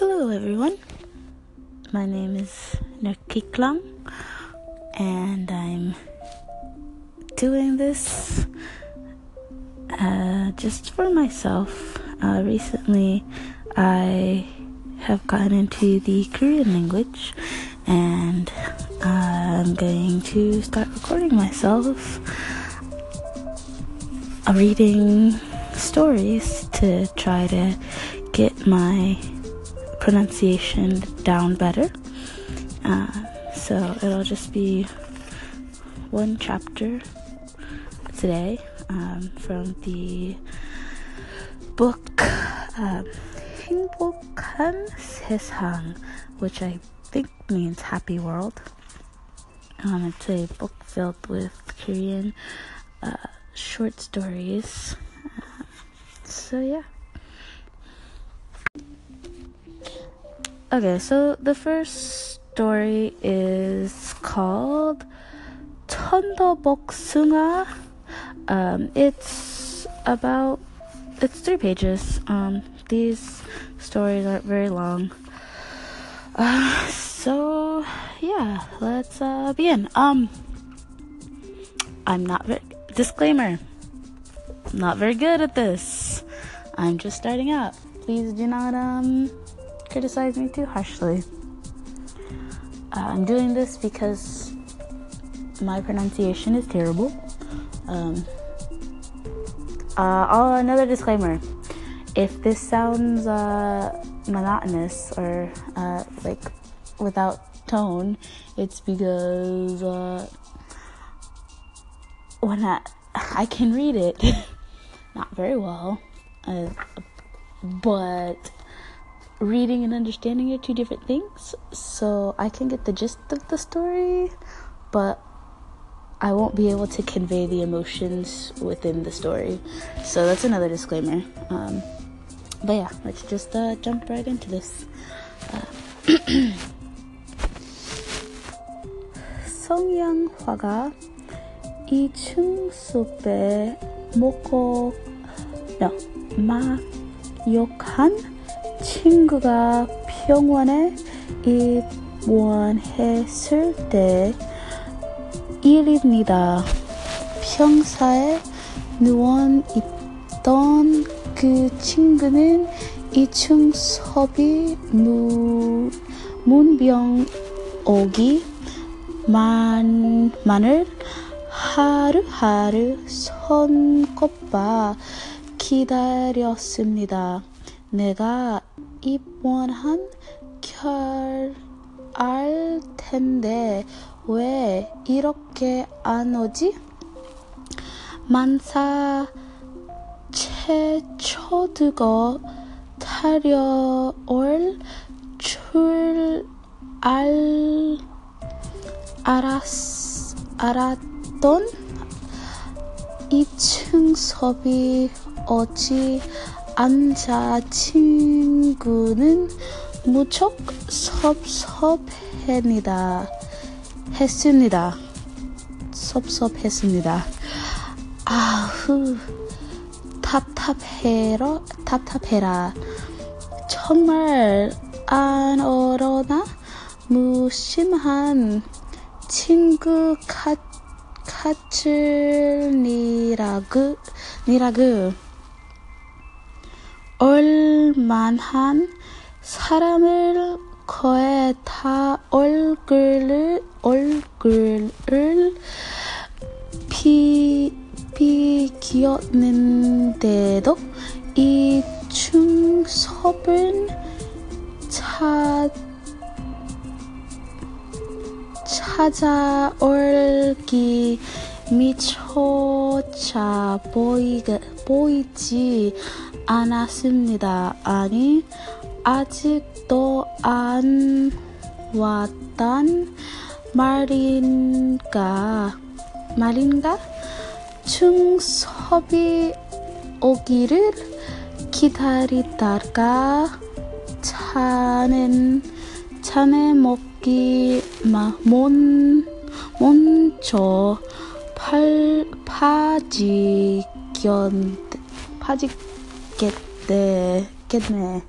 Hello everyone, my name is Nurkik Klang and I'm doing this just for myself. Recently I have gotten into the Korean language and I'm going to start recording myself reading stories to try to get my pronunciation down better, so it'll just be one chapter today from the book Haengbokhan Sesang, which I think means happy world. It's a book filled with Korean short stories, so yeah. Okay, so the first story is called 천도복숭아. It's 3 pages. These stories aren't very long. So yeah, let's begin. Not very good at this. I'm just starting out. Please do not criticize me too harshly. I'm doing this because my pronunciation is terrible. Another disclaimer: if this sounds monotonous or like without tone, it's because when I can read it not very well, but reading and understanding are 2 different things, so I can get the gist of the story, but I won't be able to convey the emotions within the story. So that's another disclaimer. But yeah, let's just jump right into this. 성향화가 이층 숲에 먹고 막 욕한 친구가 병원에 입원했을 때 일입니다. 병사에 누워 있던 그 친구는 이충섭이 문병 오기 만을 하루하루 손꼽아 기다렸습니다. 내가 입원한 결 알 텐데 왜 이렇게 안 오지? 만사 채쳐두고 달려올 줄 알았던 이충섭이 어찌 앉아 친구는 무척 섭섭했습니다. 아후, 답답해라. 정말 안 오려나? 무심한 친구 같으니라구. 얼만한 사람을 거의 다 얼굴을 비겼는데도 이충섭은 찾아올기 미처자 보이지 않았습니다. 아니, 아직도 안 왔단 말인가? 충섭이 오기를 기다리다가 차는 먹기 먼저 파지겠네.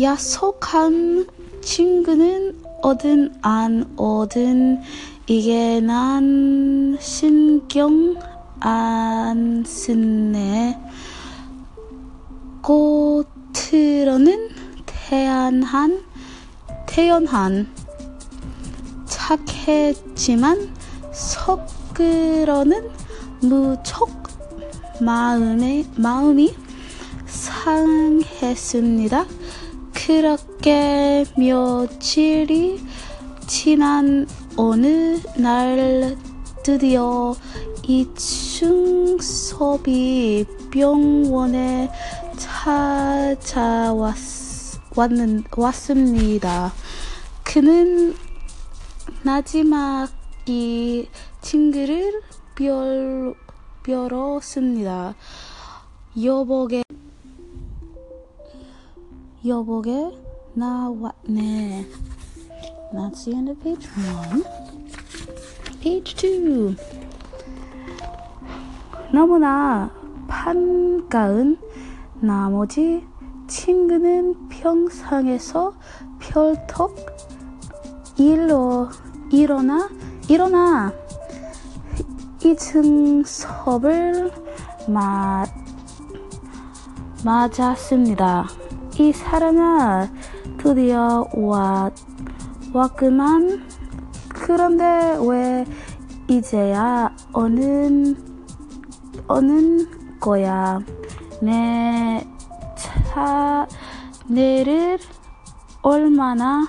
야속한 친구는 얻은 안 얻은 이게 난 신경 안 쓰네. 꽃으로는 태연한 착했지만 속으로는 무척 마음이 상했습니다. 그렇게 며칠이 지난 어느 날 드디어 이충섭이 병원에 찾아왔습니다. 그는 마지막이 친구를 벼렀습니다. 여보게 나왔네. That's the end of page 1. Page 2. 너무나 반가운 나머지 친구는 평상에서 펄떡 일어나 이충섭을 맞았습니다. 이 사람아, 드디어 왔구만. 그런데 왜 이제야 오는 거야? 내를 얼마나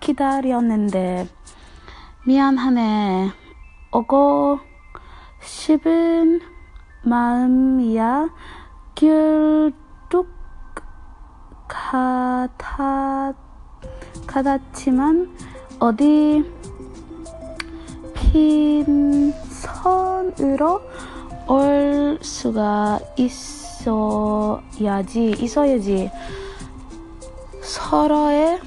기다렸는데. 미안하네. 오고 싶은 마음이야. 결국 가닿지만 어디 빈손으로 올 수가 있어야지. 서로의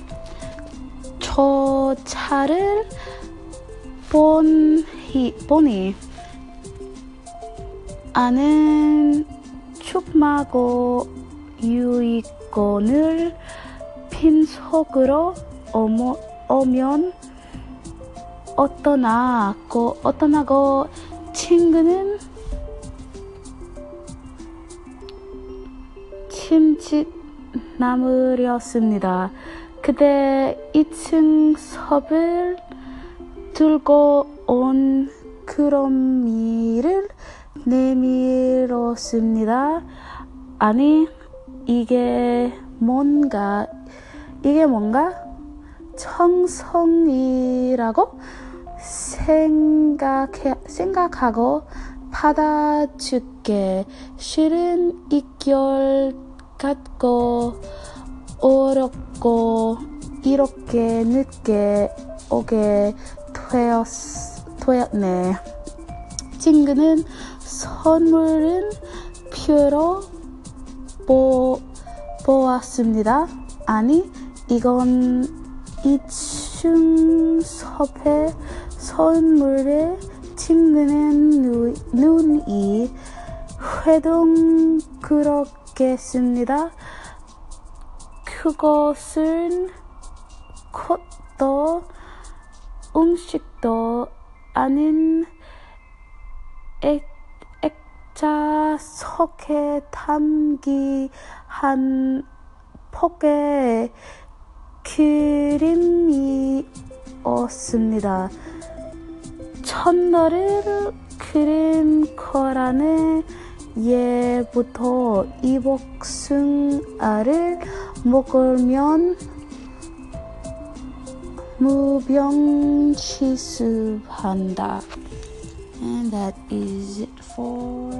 조차를 보니 아는 축마고 유익권을 빈속으로 오면 어떠나고 친구는 침짓 나무였습니다. 그때 이충섭을 들고 온 그러미를 내밀었습니다. 아니, 이게 뭔가 청성이라고 생각하고 받아줄게. 실은 이결 같고 어렵고 이렇게 늦게 오게 되었네. 친구는 선물은 필요 보았습니다. 아니, 이건 이충섭의 선물에 친구는 눈이 회동그렇겠습니다. 그것은 꽃도 음식도 아닌 액자 속에 담기한 폭의 그림이었습니다. 첫날을 그린 거라는 예부터 이 복숭아를 먹으면 무병지수한다. And that is it for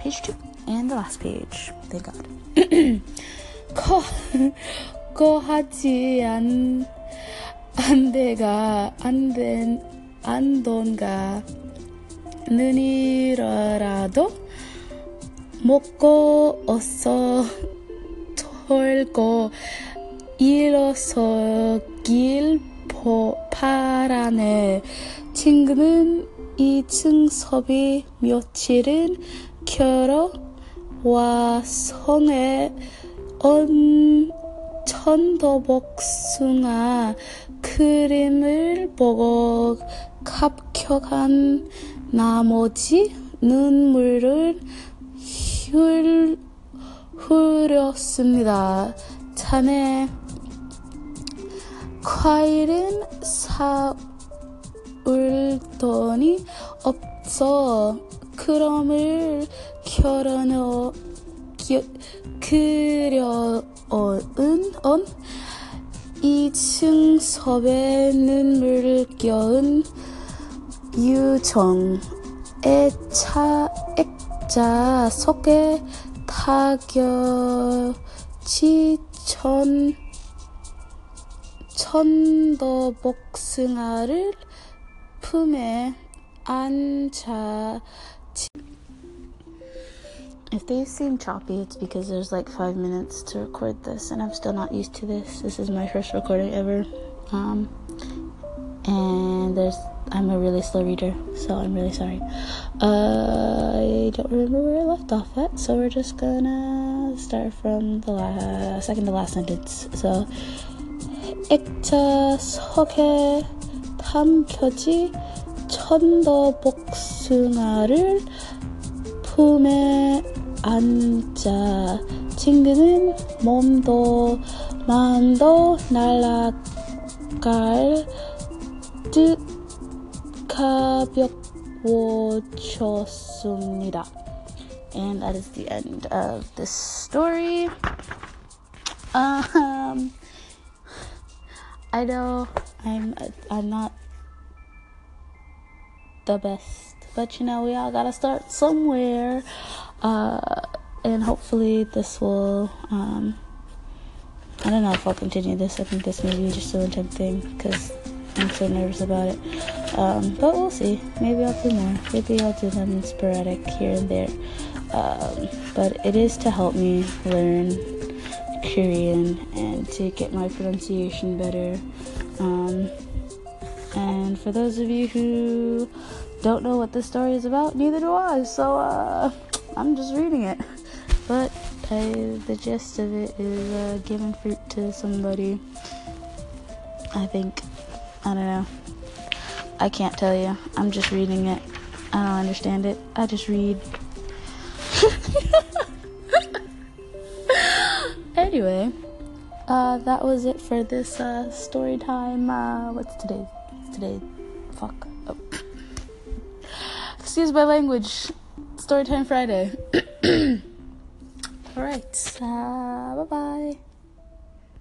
page 2 and the last page. Thank God. 거하지 안던가 눈이라도 먹고 어서 돌고 일어서길 바라네. 친구는 이충섭이 며칠은 와 성에 온 천도복숭아 크림을 보고 갑격한 나머지 눈물을 흘렸습니다. 자네 과일은 사올 돈이 없어 그럼을 그려온 이층섭에 눈물을 겨운 유정 액자 속에 타겨지 천도복숭아를 품에 앉아. If they seem choppy, it's because there's like 5 minutes to record this, and I'm still not used to this. This is my first recording ever, and I'm a really slow reader, so I'm really sorry. I don't remember where I left off at, so we're just gonna start from the second to last sentence. So, 액자 속에 담겨진 천도복숭아를 품에 앉아 친구는 몸도 마음도 날아갈 듯 가벼워졌습니다. And that is the end of this story. I know I'm not the best, but you know we all gotta start somewhere, and hopefully this will I don't know if I'll continue this. I think this may be just a one-time thing because I'm so nervous about it, but we'll see. Maybe I'll do more, maybe I'll do them sporadic here and there, but it is to help me learn Korean and to get my pronunciation better, and for those of you who don't know what this story is about, neither do I, so I'm just reading it, but the gist of it is giving fruit to somebody, I think. I don't know, I can't tell you, I'm just reading it, I don't understand it, I just read. Anyway, that was it for this story time. What's today? Fuck. Oh. Excuse my language. Storytime Friday. Alright, bye-bye.